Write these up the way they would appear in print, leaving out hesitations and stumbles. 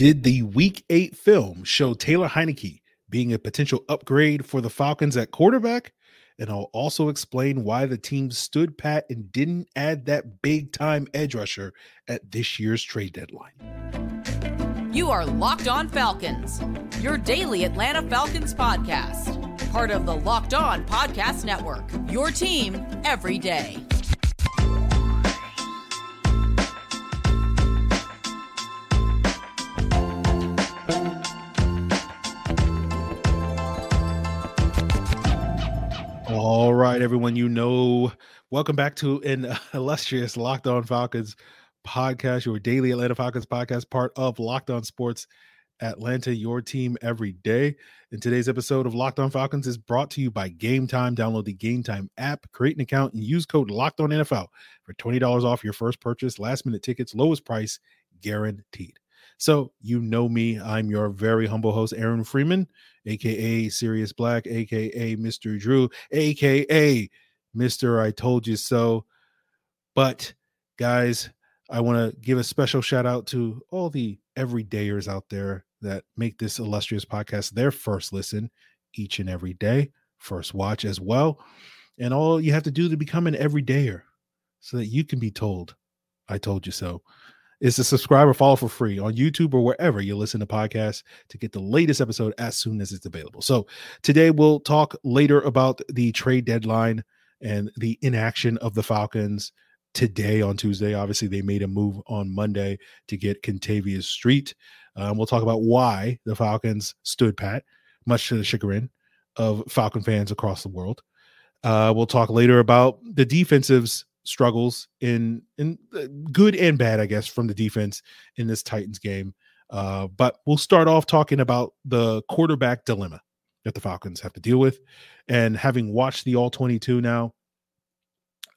Did the Week 8 film show Taylor Heinicke being a potential upgrade for the Falcons at quarterback? And I'll also explain why the team stood pat and didn't add that big-time edge rusher at this year's trade deadline. You are Locked On Falcons, your daily Atlanta Falcons podcast. Part of the Locked On Podcast Network, your team every day. All right, everyone, welcome back to an illustrious Locked On Falcons podcast, your daily Atlanta Falcons podcast, part of Locked On Sports Atlanta, your team every day. And today's episode of Locked On Falcons is brought to you by Game Time. Download the Game Time app, create an account, and use code LOCKEDONNFL for $20 off your first purchase, last-minute tickets, lowest price guaranteed. So you know me. I'm your very humble host, Aaron Freeman, a.k.a. Sirius Black, a.k.a. Mr. Drew, a.k.a. Mr. I Told You So. But, guys, I want to give a special shout-out to all the everydayers out there that make this illustrious podcast their first listen each and every day, first watch as well. And all you have to do to become an everydayer so that you can be told, I told you so, is to subscribe or follow for free on YouTube or wherever you listen to podcasts to get the latest episode as soon as it's available. So today we'll talk later about the trade deadline and the inaction of the Falcons today on Tuesday. Obviously, they made a move on Monday to get Kentavious Street. We'll talk about why the Falcons stood pat, much to the chagrin of Falcon fans across the world. We'll talk later about the defensive's struggles in good and bad, I guess, from the defense in this Titans game. But we'll start off talking about the quarterback dilemma that the Falcons have to deal with. And having watched the all 22 now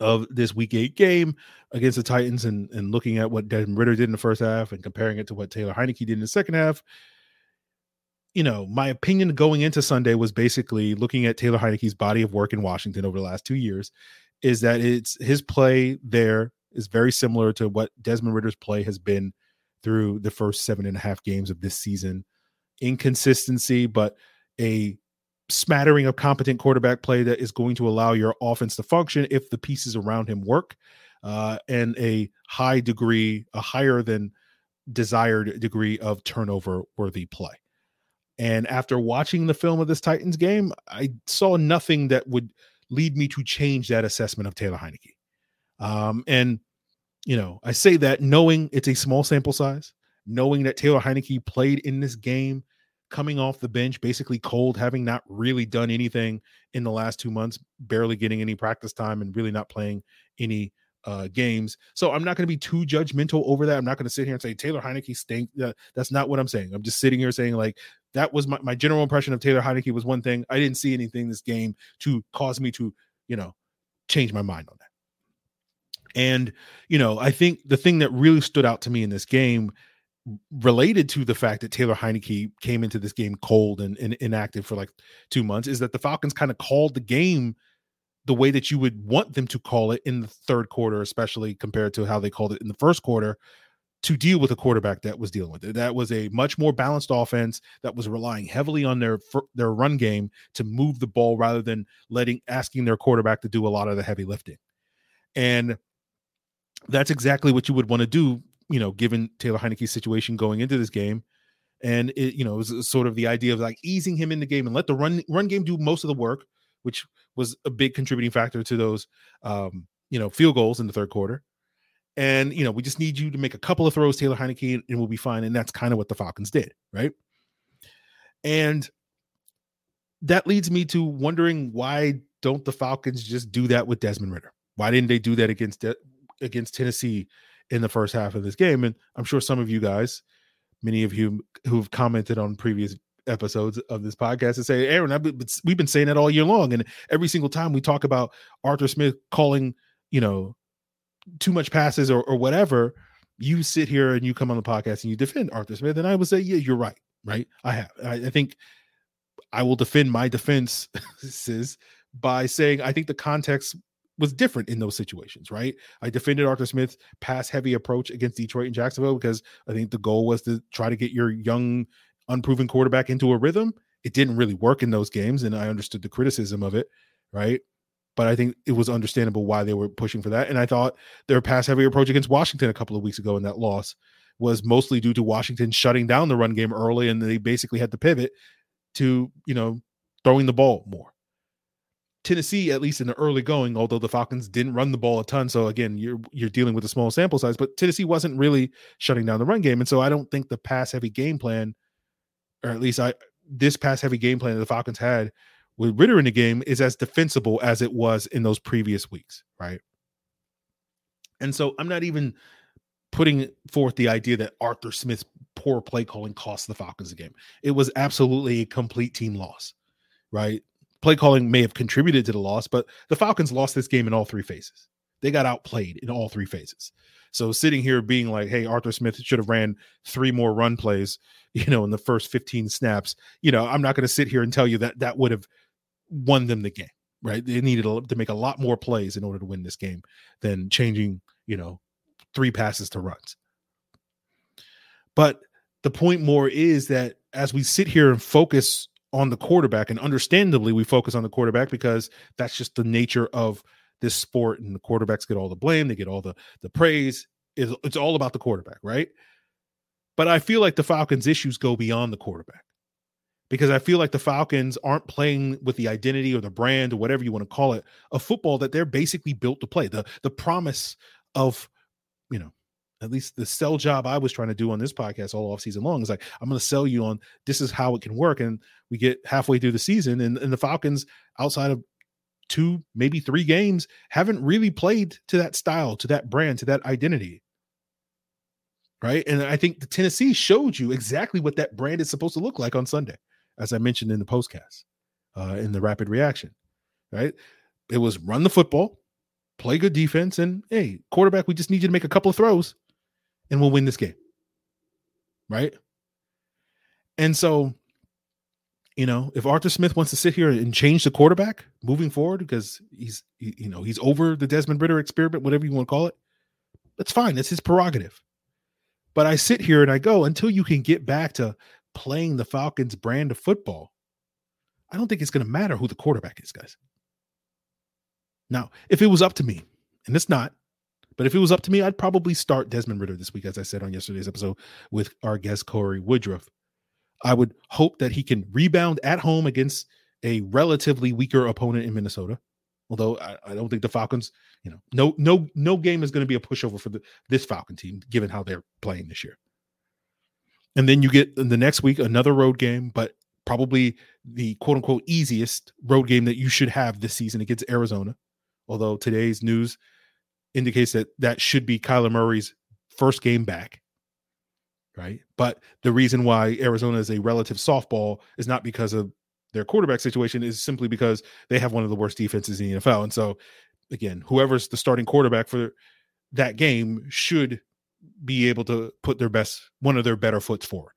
of this week 8 game against the Titans and looking at what Desmond Ridder did in the first half and comparing it to what Taylor Heinicke did in the second half, you know, my opinion going into Sunday was basically looking at Taylor Heinicke's body of work in Washington over the last 2 years is that it's his play there is very similar to what Desmond Ridder's play has been through the first 7.5 games of this season. Inconsistency, but a smattering of competent quarterback play that is going to allow your offense to function if the pieces around him work, and a higher than desired degree of turnover-worthy play. And after watching the film of this Titans game, I saw nothing that would lead me to change that assessment of Taylor Heinicke. And, you know, I say that knowing it's a small sample size, knowing that Taylor Heinicke played in this game, coming off the bench, basically cold, having not really done anything in the last 2 months, barely getting any practice time and really not playing any games. So I'm not going to be too judgmental over that. I'm not going to sit here and say Taylor Heinicke stink. That's not what I'm saying. I'm just sitting here saying, like, that was my general impression of Taylor Heinicke was one thing. I didn't see anything this game to cause me to, you know, change my mind on that. And, you know, I think the thing that really stood out to me in this game related to the fact that Taylor Heinicke came into this game cold and inactive for like 2 months is that the Falcons kind of called the game the way that you would want them to call it in the third quarter, especially compared to how they called it in the first quarter, to deal with a quarterback that was dealing with it. That was a much more balanced offense that was relying heavily on their run game to move the ball rather than asking their quarterback to do a lot of the heavy lifting. And that's exactly what you would want to do, you know, given Taylor Heinicke's situation going into this game. And it, you know, it was sort of the idea of like easing him in the game and let the run game do most of the work, which was a big contributing factor to those, you know, field goals in the third quarter. And, you know, we just need you to make a couple of throws, Taylor Heinicke, and we'll be fine. And that's kind of what the Falcons did, right? And that leads me to wondering, why don't the Falcons just do that with Desmond Ridder? Why didn't they do that against Tennessee in the first half of this game? And I'm sure some of you guys, many of you who've commented on previous episodes of this podcast, and say, Aaron, we've been saying that all year long. And every single time we talk about Arthur Smith calling, you know, too much passes or whatever, you sit here and you come on the podcast and you defend Arthur Smith. And I would say, yeah, you're right. Right. I think I will defend my defenses by saying, I think the context was different in those situations, right? I defended Arthur Smith's pass-heavy approach against Detroit and Jacksonville because I think the goal was to try to get your young, unproven quarterback into a rhythm. It didn't really work in those games, and I understood the criticism of it, right? But I think it was understandable why they were pushing for that. And I thought their pass-heavy approach against Washington a couple of weeks ago in that loss was mostly due to Washington shutting down the run game early, and they basically had to pivot to, you know, throwing the ball more. Tennessee, at least in the early going, although the Falcons didn't run the ball a ton. So again, you're dealing with a small sample size, but Tennessee wasn't really shutting down the run game. And so I don't think the pass-heavy game plan, or at least this pass-heavy game plan that the Falcons had with Ridder in the game is as defensible as it was in those previous weeks, right? And so I'm not even putting forth the idea that Arthur Smith's poor play calling cost the Falcons the game. It was absolutely a complete team loss, right? Play calling may have contributed to the loss, but the Falcons lost this game in all three phases. They got outplayed in all three phases. So sitting here being like, hey, Arthur Smith should have ran three more run plays, you know, in the first 15 snaps, you know, I'm not going to sit here and tell you that that would have won them the game, right? They needed to make a lot more plays in order to win this game than changing, you know, three passes to runs. But the point more is that as we sit here and focus on the quarterback, and understandably we focus on the quarterback because that's just the nature of this sport, and the quarterbacks get all the blame, they get all the praise. It's all about the quarterback, right? But I feel like the Falcons' issues go beyond the quarterback, because I feel like the Falcons aren't playing with the identity or the brand or whatever you want to call it of football that they're basically built to play. The promise of, you know, at least the sell job I was trying to do on this podcast all off season long is like, I'm going to sell you on this is how it can work. And we get halfway through the season and the Falcons, outside of two, maybe three games, haven't really played to that style, to that brand, to that identity. Right. And I think the Tennessee showed you exactly what that brand is supposed to look like on Sunday, as I mentioned in the postcast, in the rapid reaction, right? It was run the football, play good defense, and hey, quarterback, we just need you to make a couple of throws and we'll win this game, right? And so, you know, if Arthur Smith wants to sit here and change the quarterback moving forward because he's over the Desmond Ridder experiment, whatever you want to call it, that's fine. That's his prerogative. But I sit here and I go, until you can get back to playing the Falcons brand of football, I don't think it's going to matter who the quarterback is, guys. Now, if it was up to me, and it's not, but if it was up to me, I'd probably start Desmond Ridder this week, as I said on yesterday's episode with our guest, Corey Woodruff. I would hope that he can rebound at home against a relatively weaker opponent in Minnesota. Although I don't think the Falcons, you know, no game is going to be a pushover for this Falcon team, given how they're playing this year. And then you get in the next week another road game, but probably the quote-unquote easiest road game that you should have this season against Arizona, although today's news indicates that that should be Kyler Murray's first game back, right? But the reason why Arizona is a relative softball is not because of their quarterback situation, is simply because they have one of the worst defenses in the NFL. And so, again, whoever's the starting quarterback for that game should be able to put their best, one of their better foots forward,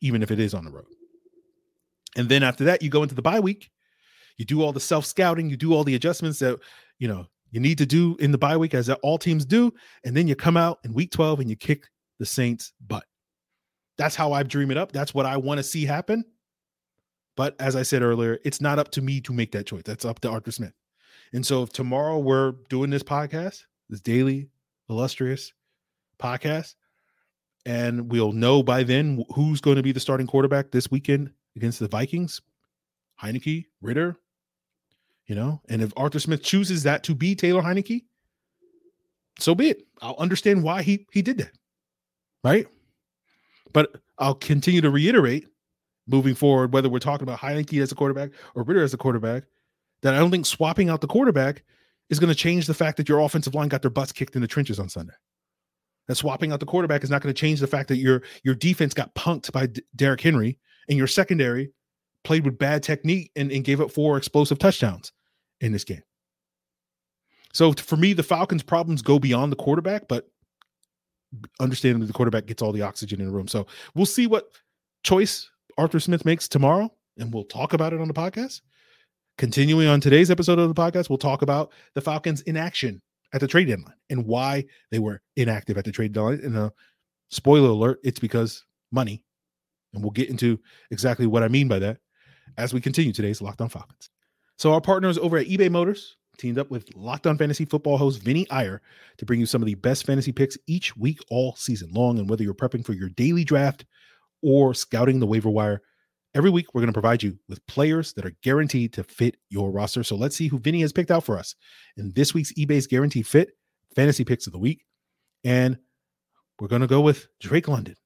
even if it is on the road. And then after that, you go into the bye week, you do all the self-scouting, you do all the adjustments that, you know, you need to do in the bye week, as all teams do. And then you come out in week 12 and you kick the Saints' butt. That's how I dream it up. That's what I want to see happen. But as I said earlier, it's not up to me to make that choice. That's up to Arthur Smith. And so if tomorrow we're doing this podcast, this daily illustrious podcast, and we'll know by then who's going to be the starting quarterback this weekend against the Vikings, Heinicke, Ridder, you know, and if Arthur Smith chooses that to be Taylor Heinicke, so be it. I'll understand why he did that, right? But I'll continue to reiterate moving forward, whether we're talking about Heinicke as a quarterback or Ridder as a quarterback, that I don't think swapping out the quarterback is going to change the fact that your offensive line got their butts kicked in the trenches on Sunday. That swapping out the quarterback is not going to change the fact that your defense got punked by Derrick Henry and your secondary played with bad technique and gave up four explosive touchdowns in this game. So for me, the Falcons' problems go beyond the quarterback, but understandably, the quarterback gets all the oxygen in the room. So we'll see what choice Arthur Smith makes tomorrow, and we'll talk about it on the podcast. Continuing on today's episode of the podcast, we'll talk about the Falcons' inaction at the trade deadline and why they were inactive at the trade deadline. And spoiler alert, it's because money. And we'll get into exactly what I mean by that as we continue today's Locked On Falcons. So our partners over at eBay Motors teamed up with Locked On Fantasy Football host Vinny Iyer to bring you some of the best fantasy picks each week all season long. And whether you're prepping for your daily draft or scouting the waiver wire, every week, we're going to provide you with players that are guaranteed to fit your roster. So let's see who Vinny has picked out for us in this week's eBay's Guaranteed Fit Fantasy Picks of the Week. And we're going to go with Drake London,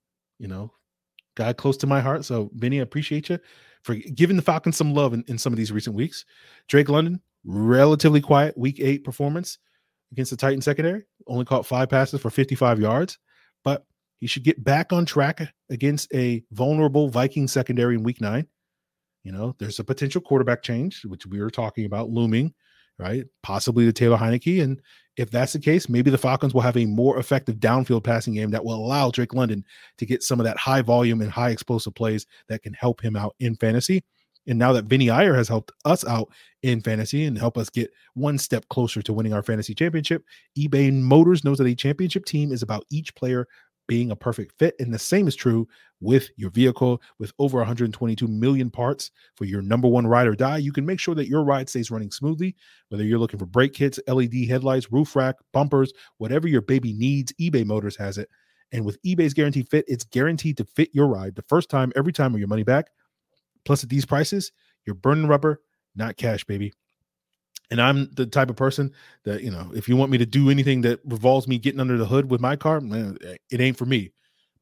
guy close to my heart. So Vinny, I appreciate you for giving the Falcons some love in some of these recent weeks. Drake London, relatively quiet week 8 performance against the Titan secondary. Only caught 5 passes for 55 yards, but he should get back on track against a vulnerable Viking secondary in week 9. There's a potential quarterback change, which we were talking about looming, right? Possibly to Taylor Heinicke. And if that's the case, maybe the Falcons will have a more effective downfield passing game that will allow Drake London to get some of that high volume and high explosive plays that can help him out in fantasy. And now that Vinny Iyer has helped us out in fantasy and help us get one step closer to winning our fantasy championship, eBay Motors knows that a championship team is about each player being a perfect fit. And the same is true with your vehicle. With over 122 million parts for your number one ride or die, you can make sure that your ride stays running smoothly. Whether you're looking for brake kits, LED headlights, roof rack, bumpers, whatever your baby needs, eBay Motors has it. And with eBay's Guaranteed Fit, it's guaranteed to fit your ride the first time, every time, or your money back. Plus, at these prices, you're burning rubber, not cash, baby. And I'm the type of person that, if you want me to do anything that revolves me getting under the hood with my car, man, it ain't for me.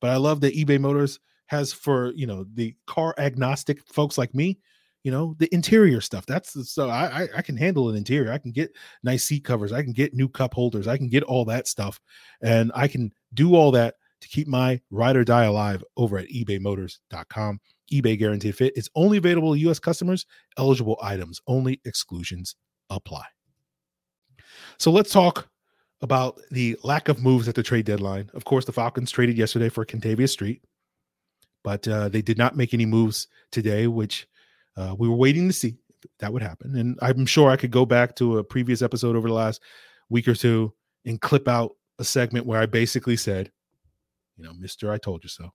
But I love that eBay Motors has for, the car agnostic folks like me, the interior stuff. So I can handle an interior. I can get nice seat covers. I can get new cup holders. I can get all that stuff. And I can do all that to keep my ride or die alive over at ebaymotors.com. eBay Guaranteed Fit. It's only available to U.S. customers. Eligible items only. Exclusions apply. So let's talk about the lack of moves at the trade deadline. Of course, the Falcons traded yesterday for Kentavious Street, but they did not make any moves today, which we were waiting to see if that would happen. And I'm sure I could go back to a previous episode over the last week or two and clip out a segment where I basically said, Mr. I told you so.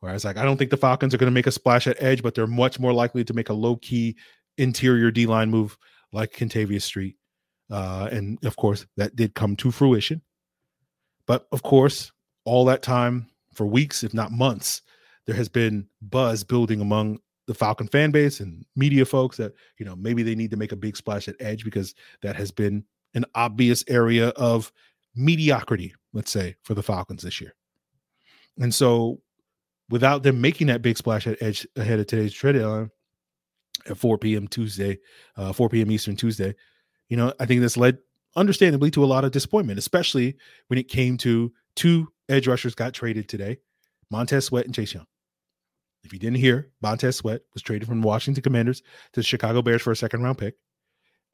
Where I was like, I don't think the Falcons are going to make a splash at edge, but they're much more likely to make a low-key interior D-line move like Kentavious Street. And of course, that did come to fruition. But of course, all that time for weeks, if not months, there has been buzz building among the Falcon fan base and media folks that, maybe they need to make a big splash at edge because that has been an obvious area of mediocrity, let's say, for the Falcons this year. And so without them making that big splash at edge ahead of today's trade deadline, at 4 p.m. Eastern Tuesday, I think this led understandably to a lot of disappointment, especially when it came to 2 edge rushers got traded today, Montez Sweat and Chase Young. If you didn't hear, Montez Sweat was traded from the Washington Commanders to the Chicago Bears for a second-round pick,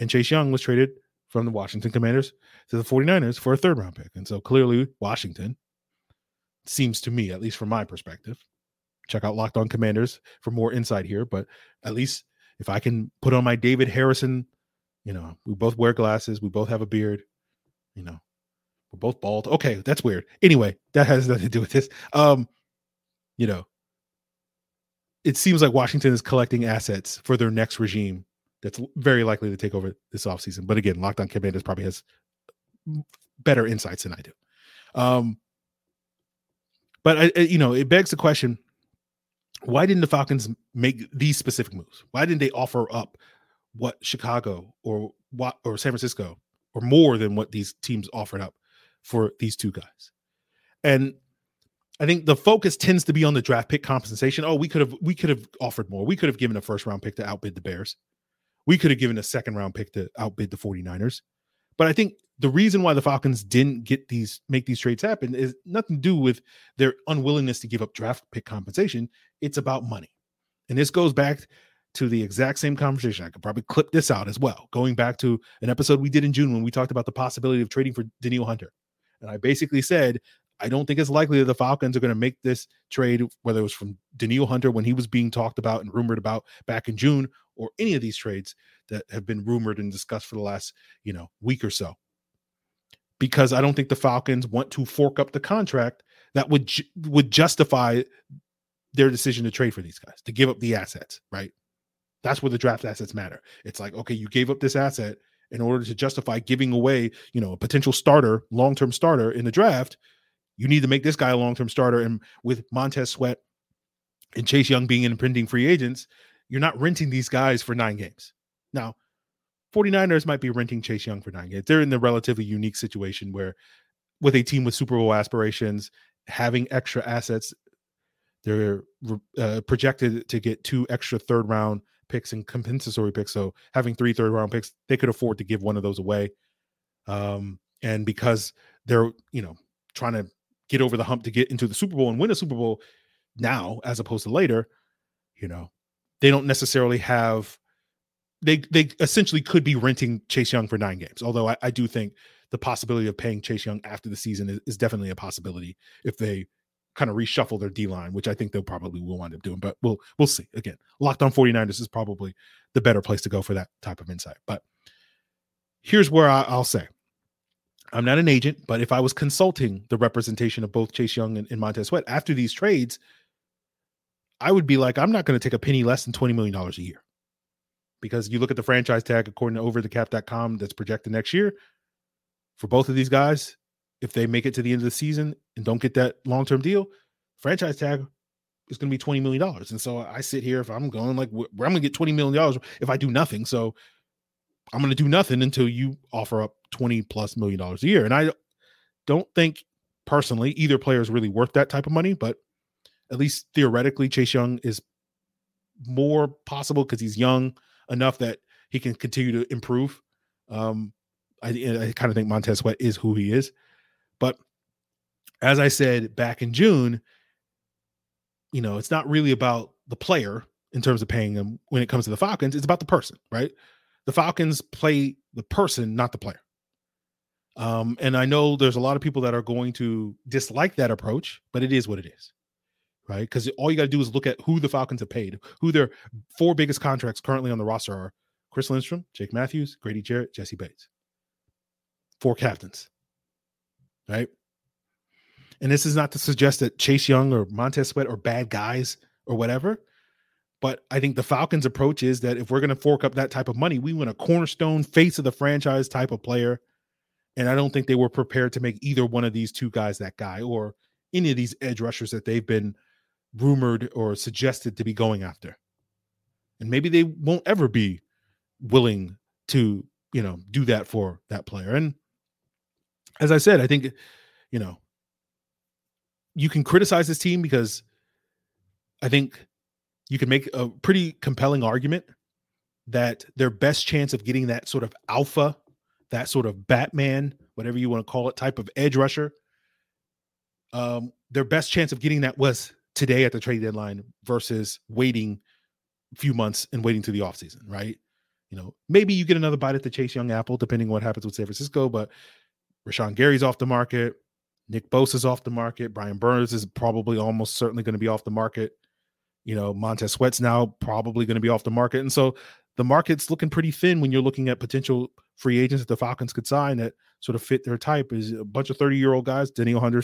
and Chase Young was traded from the Washington Commanders to the 49ers for a third-round pick. And so clearly Washington, seems to me, at least from my perspective, check out Locked On Commanders for more insight here, but at least if I can put on my David Harrison, we both wear glasses. We both have a beard, we're both bald. Okay. That's weird. Anyway, that has nothing to do with this. It seems like Washington is collecting assets for their next regime that's very likely to take over this offseason. But again, Locked On Commanders probably has better insights than I do. But it begs the question, why didn't the Falcons make these specific moves? Why didn't they offer up what Chicago or San Francisco or more than what these teams offered up for these 2 guys? And I think the focus tends to be on the draft pick compensation. Oh, we could have offered more. We could have given a first-round pick to outbid the Bears. We could have given a second-round pick to outbid the 49ers. But I think the reason why the Falcons didn't make these trades happen is nothing to do with their unwillingness to give up draft pick compensation. It's about money. And this goes back to the exact same conversation. I could probably clip this out as well, going back to an episode we did in June when we talked about the possibility of trading for Danielle Hunter. And I basically said, I don't think it's likely that the Falcons are going to make this trade, whether it was from Danielle Hunter when he was being talked about and rumored about back in June or any of these trades that have been rumored and discussed for the last, week or so, because I don't think the Falcons want to fork up the contract that would justify their decision to trade for these guys, to give up the assets, right? That's where the draft assets matter. It's like, okay, you gave up this asset in order to justify giving away, a potential starter, long-term starter in the draft. You need to make this guy a long-term starter. And with Montez Sweat and Chase Young being impending free agents, you're not renting these guys for 9 games. Now, 49ers might be renting Chase Young for 9 games. They're in the relatively unique situation where with a team with Super Bowl aspirations, having extra assets, they're projected to get 2 extra third-round picks and compensatory picks. So having 3 third-round picks, they could afford to give one of those away. And because they're, trying to get over the hump to get into the Super Bowl and win a Super Bowl now as opposed to later, they don't necessarily have – they essentially could be renting Chase Young for 9 games, although I do think the possibility of paying Chase Young after the season is definitely a possibility if they – kind of reshuffle their D-line, which I think they'll probably will wind up doing, but we'll see. Again, Locked On 49ers is probably the better place to go for that type of insight. But here's where I'll say, I'm not an agent, but if I was consulting the representation of both Chase Young and Montez Sweat after these trades, I would be like, I'm not going to take a penny less than $20 million a year, because you look at the franchise tag, according to overthecap.com, that's projected next year for both of these guys. If they make it to the end of the season and don't get that long-term deal, franchise tag is going to be $20 million. And so I sit here, if I'm going like, where I'm going to get $20 million if I do nothing. So I'm going to do nothing until you offer up $20+ million a year. And I don't think personally either player is really worth that type of money, but at least theoretically Chase Young is more possible because he's young enough that he can continue to improve. I kind of think Montez Sweat is who he is. But as I said back in June, it's not really about the player in terms of paying them when it comes to the Falcons. It's about the person, right? The Falcons play the person, not the player. And I know there's a lot of people that are going to dislike that approach, but it is what it is, right? Because all you got to do is look at who the Falcons have paid, who their 4 biggest contracts currently on the roster are: Chris Lindstrom, Jake Matthews, Grady Jarrett, Jesse Bates. 4 captains. Right. And this is not to suggest that Chase Young or Montez Sweat are bad guys or whatever. But I think the Falcons' approach is that if we're going to fork up that type of money, we want a cornerstone face of the franchise type of player. And I don't think they were prepared to make either one of these 2 guys that guy, or any of these edge rushers that they've been rumored or suggested to be going after. And maybe they won't ever be willing to, do that for that player. And as I said, I think, you can criticize this team because I think you can make a pretty compelling argument that their best chance of getting that sort of alpha, that sort of Batman, whatever you want to call it, type of edge rusher, their best chance of getting that was today at the trade deadline versus waiting a few months and waiting to the offseason, right? Maybe you get another bite at the Chase Young apple, depending on what happens with San Francisco, but Rashawn Gary's off the market. Nick Bosa's off the market. Brian Burns is probably almost certainly going to be off the market. Montez Sweat's now probably going to be off the market. And so the market's looking pretty thin when you're looking at potential free agents that the Falcons could sign that sort of fit their type. Is a bunch of 30-year-old guys, Danielle Hunter,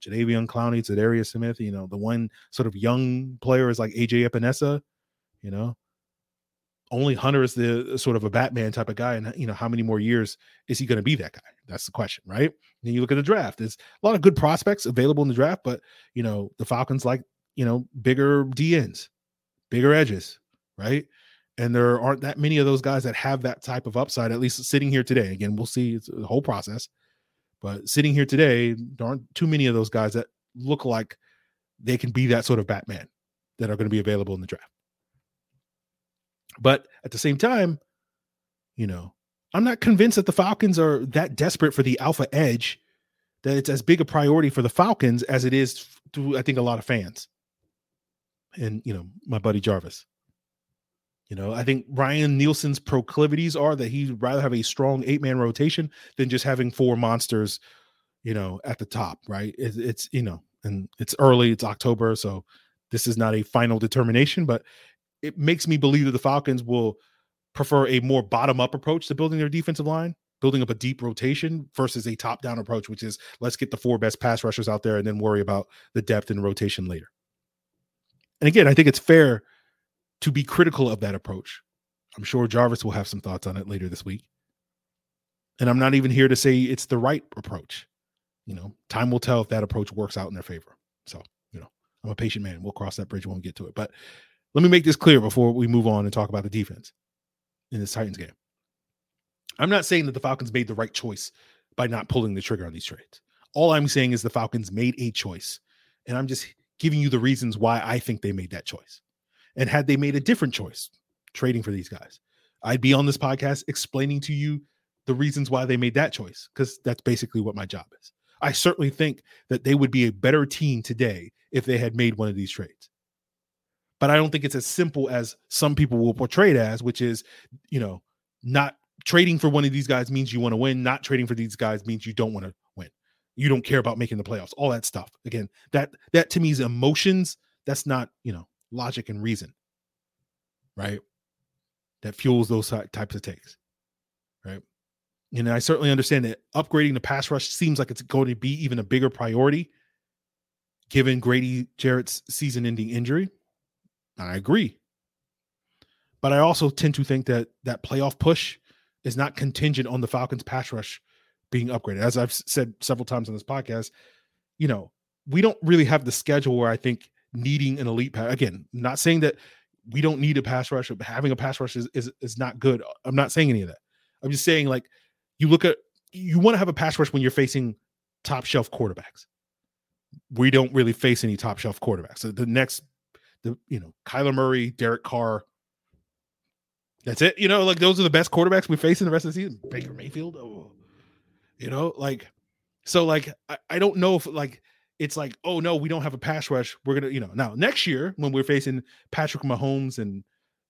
Jadeveon Clowney, Arthur Smith, the one sort of young player is like AJ Epinesa, Only Hunter is the sort of a Batman type of guy. And, how many more years is he going to be that guy? That's the question, right? And then you look at the draft. There's a lot of good prospects available in the draft, but, the Falcons like, bigger DNs, bigger edges, right? And there aren't that many of those guys that have that type of upside, at least sitting here today. Again, we'll see. It's the whole process. But sitting here today, there aren't too many of those guys that look like they can be that sort of Batman that are going to be available in the draft. But at the same time, I'm not convinced that the Falcons are that desperate for the alpha edge that it's as big a priority for the Falcons as it is to, I think, a lot of fans. And, my buddy Jarvis, I think Ryan Nielsen's proclivities are that he'd rather have a strong 8-man rotation than just having 4 monsters, at the top. Right. It's and it's early, it's October. So this is not a final determination, but it makes me believe that the Falcons will prefer a more bottom-up approach to building their defensive line, building up a deep rotation versus a top-down approach, which is let's get the four best pass rushers out there and then worry about the depth and rotation later. And again, I think it's fair to be critical of that approach. I'm sure Jarvis will have some thoughts on it later this week. And I'm not even here to say it's the right approach. You know, time will tell if that approach works out in their favor. So, you know, I'm a patient man. We'll cross that bridge when we get to it. But let me make this clear before we move on and talk about the defense in this Titans game. I'm not saying that the Falcons made the right choice by not pulling the trigger on these trades. All I'm saying is the Falcons made a choice, and I'm just giving you the reasons why I think they made that choice. And had they made a different choice, trading for these guys, I'd be on this podcast explaining to you the reasons why they made that choice, because that's basically what my job is. I certainly think that they would be a better team today if they had made one of these trades. But I don't think it's as simple as some people will portray it as, which is, you know, not trading for one of these guys means you want to win. Not trading for these guys means you don't want to win. You don't care about making the playoffs, all that stuff. Again, that to me is emotions. That's not, you know, logic and reason, right? That fuels those types of takes, right? And I certainly understand that upgrading the pass rush seems like it's going to be even a bigger priority given Grady Jarrett's season-ending injury. I agree. But I also tend to think that that playoff push is not contingent on the Falcons' pass rush being upgraded. As I've said several times on this podcast, you know, we don't really have the schedule where I think needing an elite pass. Again, not saying that we don't need a pass rush, but having a pass rush is not good. I'm not saying any of that. I'm just saying, like, you want to have a pass rush when you're facing top shelf quarterbacks. We don't really face any top shelf quarterbacks. So Kyler Murray, Derek Carr, that's it. You know, like those are the best quarterbacks we face in the rest of the season. Baker Mayfield, you know, like, so like, I don't know if like, it's like, oh no, we don't have a pass rush. We're going to, you know, now next year when we're facing Patrick Mahomes and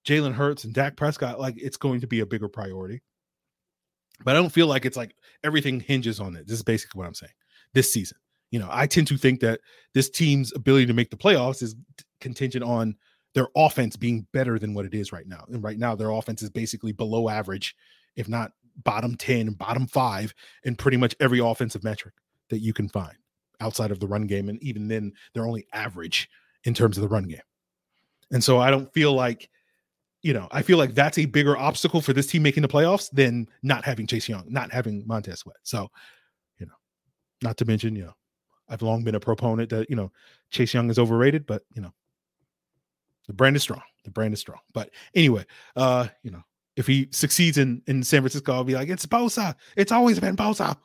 Jalen Hurts and Dak Prescott, like it's going to be a bigger priority. But I don't feel like it's like everything hinges on it. This is basically what I'm saying this season. You know, I tend to think that this team's ability to make the playoffs is contingent on their offense being better than what it is right now. And right now their offense is basically below average, if not bottom 10, bottom 5, in pretty much every offensive metric that you can find outside of the run game. And even then they're only average in terms of the run game. And so I don't feel like, you know, I feel like that's a bigger obstacle for this team making the playoffs than not having Chase Young, not having Montez Sweat. So, you know, not to mention, you know, I've long been a proponent that, you know, Chase Young is overrated, but, you know, the brand is strong. The brand is strong. But anyway, you know, if he succeeds in San Francisco, I'll be like, it's Bosa. It's always been Bosa.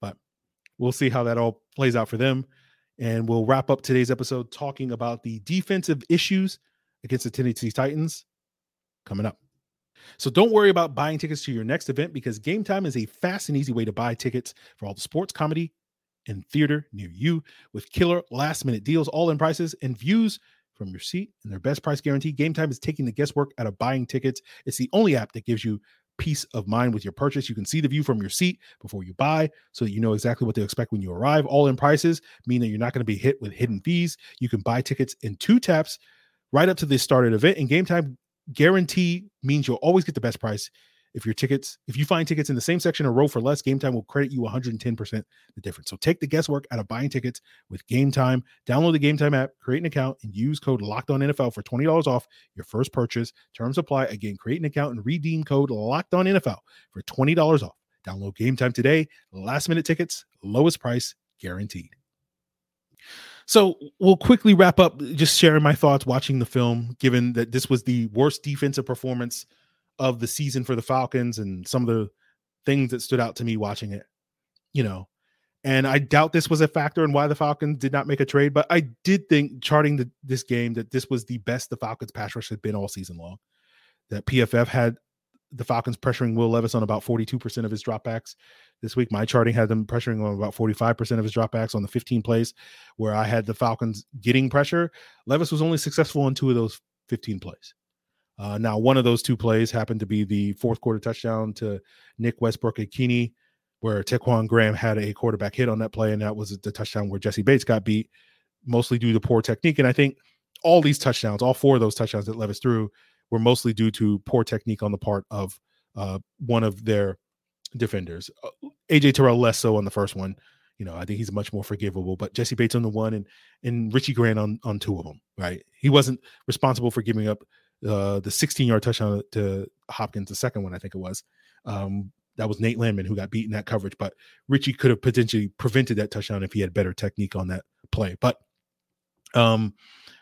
But we'll see how that all plays out for them. And we'll wrap up today's episode talking about the defensive issues against the Tennessee Titans coming up. So don't worry about buying tickets to your next event, because Game Time is a fast and easy way to buy tickets for all the sports, comedy, and theater near you, with killer last-minute deals, all-in prices, and views from your seat, and their best price guarantee. Game Time is taking the guesswork out of buying tickets. It's the only app that gives you peace of mind with your purchase. You can see the view from your seat before you buy, so that you know exactly what to expect when you arrive. All-in prices mean that you're not going to be hit with hidden fees. You can buy tickets in 2 taps right up to the started event, and Game Time guarantee means you'll always get the best price. If you find tickets in the same section or row for less, Game Time will credit you 110% the difference. So take the guesswork out of buying tickets with Game Time. Download the Game Time app, create an account, and use code LOCKEDONNFL for $20 off your first purchase. Terms apply. Again, create an account and redeem code LOCKEDONNFL for $20 off. Download Game Time today. Last minute tickets, lowest price guaranteed. So we'll quickly wrap up just sharing my thoughts watching the film, given that this was the worst defensive performance of the season for the Falcons and some of the things that stood out to me watching it, you know. And I doubt this was a factor in why the Falcons did not make a trade, but I did think, charting this game, that this was the best the Falcons pass rush had been all season long. That PFF had the Falcons pressuring Will Levis on about 42% of his dropbacks this week. My charting had them pressuring on about 45% of his dropbacks on the 15 plays where I had the Falcons getting pressure. Levis was only successful on 2 of those 15 plays. Now, one of those 2 plays happened to be the fourth quarter touchdown to Nick Westbrook-Ikini, where Tequan Graham had a quarterback hit on that play, and that was the touchdown where Jesse Bates got beat, mostly due to poor technique. And I think all these touchdowns, all four of those touchdowns that Levis threw were mostly due to poor technique on the part of one of their defenders. AJ Terrell less so on the first one. You know, I think he's much more forgivable, but Jesse Bates on the one and Richie Grant on two of them, right? He wasn't responsible for giving up the 16-yard touchdown to Hopkins, the second one, I think it was. That was Nate Landman who got beat in that coverage, but Richie could have potentially prevented that touchdown if he had better technique on that play. But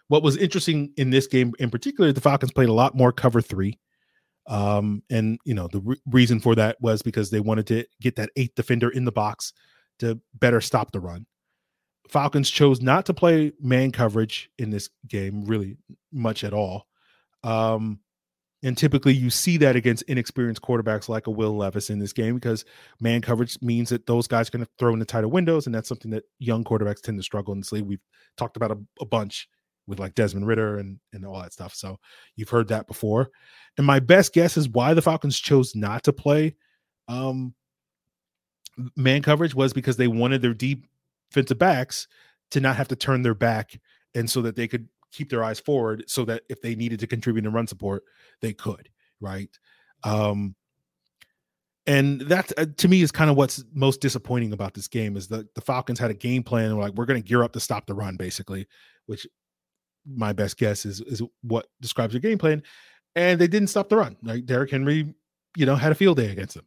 what was interesting in this game in particular, the Falcons played a lot more cover three. And, you know, the reason for that was because they wanted to get that eighth defender in the box to better stop the run. Falcons chose not to play man coverage in this game really much at all. And typically you see that against inexperienced quarterbacks like a Will Levis in this game, because man coverage means that those guys are going to throw into tighter windows. And that's something that young quarterbacks tend to struggle in this league. We've talked about a bunch with like Desmond Ridder and all that stuff. So you've heard that before. And my best guess is why the Falcons chose not to play man coverage was because they wanted their defensive backs to not have to turn their back, and so that they could keep their eyes forward, so that if they needed to contribute in run support, they could, right? And that, to me, is kind of what's most disappointing about this game, is that the Falcons had a game plan and were like, we're going to gear up to stop the run, basically, which my best guess is what describes their game plan. And they didn't stop the run. Like Derrick Henry, you know, had a field day against them,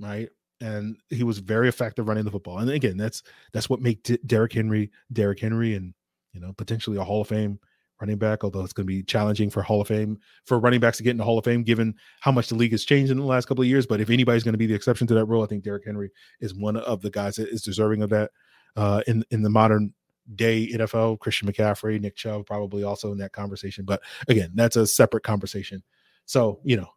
right? And he was very effective running the football. And again, that's what made Derrick Henry and, you know, potentially a Hall of Fame running back, although it's going to be challenging for Hall of Fame, for running backs to get into Hall of Fame, given how much the league has changed in the last couple of years. But if anybody's going to be the exception to that rule, I think Derrick Henry is one of the guys that is deserving of that in the modern day NFL. Christian McCaffrey, Nick Chubb, probably also in that conversation. But again, that's a separate conversation. So, you know,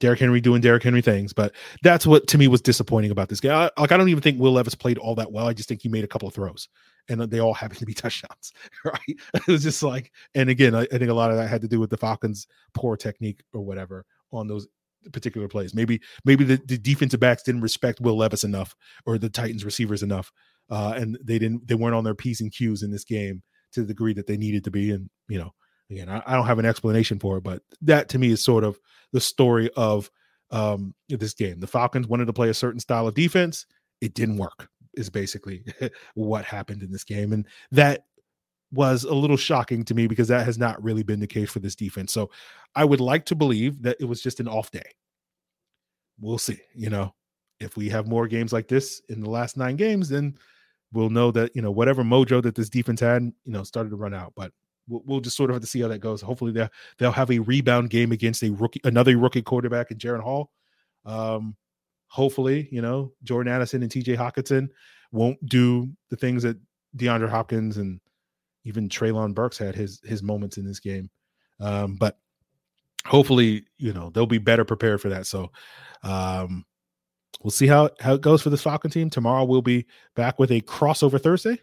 Derrick Henry doing Derrick Henry things, but that's what to me was disappointing about this game. I don't even think Will Levis played all that well. I just think he made a couple of throws, and they all happened to be touchdowns, right? It was just like, and again, I think a lot of that had to do with the Falcons' poor technique or whatever on those particular plays. Maybe the defensive backs didn't respect Will Levis enough, or the Titans receivers enough, and they weren't on their P's and Q's in this game to the degree that they needed to be. And, you know, again, I don't have an explanation for it, but that to me is sort of the story of this game. The Falcons wanted to play a certain style of defense. It didn't work, is basically what happened in this game. And that was a little shocking to me, because that has not really been the case for this defense. So I would like to believe that it was just an off day. We'll see. You know, if we have more games like this in the last 9 games, then we'll know that, you know, whatever mojo that this defense had, you know, started to run out. But we'll just sort of have to see how that goes. Hopefully they'll have a rebound game against another rookie quarterback in Jaron Hall. Hopefully, you know, Jordan Addison and TJ Hockenson won't do the things that DeAndre Hopkins and even Treylon Burks had his moments in this game. But hopefully, you know, they'll be better prepared for that. So we'll see how it goes for this Falcon team. Tomorrow we'll be back with a crossover Thursday.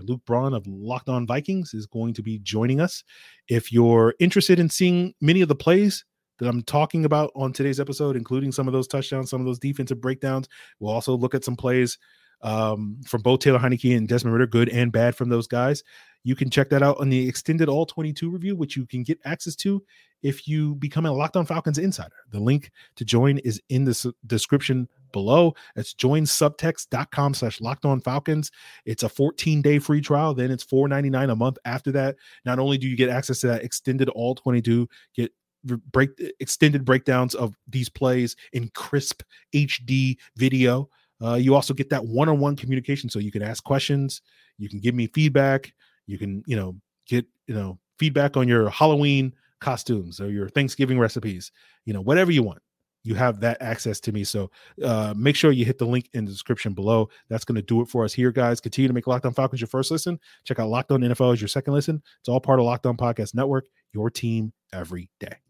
Luke Braun of Locked On Vikings is going to be joining us. If you're interested in seeing many of the plays that I'm talking about on today's episode, including some of those touchdowns, some of those defensive breakdowns, we'll also look at some plays from both Taylor Heinicke and Desmond Ridder, good and bad from those guys. You can check that out on the extended All 22 review, which you can get access to if you become a Locked On Falcons insider. The link to join is in the description below. That's joinsubtext.com/LockedOnFalcons. It's a 14-day free trial. Then it's $4.99 a month after that. Not only do you get access to that extended All 22, get extended breakdowns of these plays in crisp HD video. You also get that one-on-one communication, so you can ask questions, you can give me feedback, you can, you know, get, you know, feedback on your Halloween costumes or your Thanksgiving recipes, you know, whatever you want. You have that access to me. So make sure you hit the link in the description below. That's going to do it for us here, guys. Continue to make Locked On Falcons your first listen. Check out Locked On NFL as your second listen. It's all part of Locked On Podcast Network, your team every day.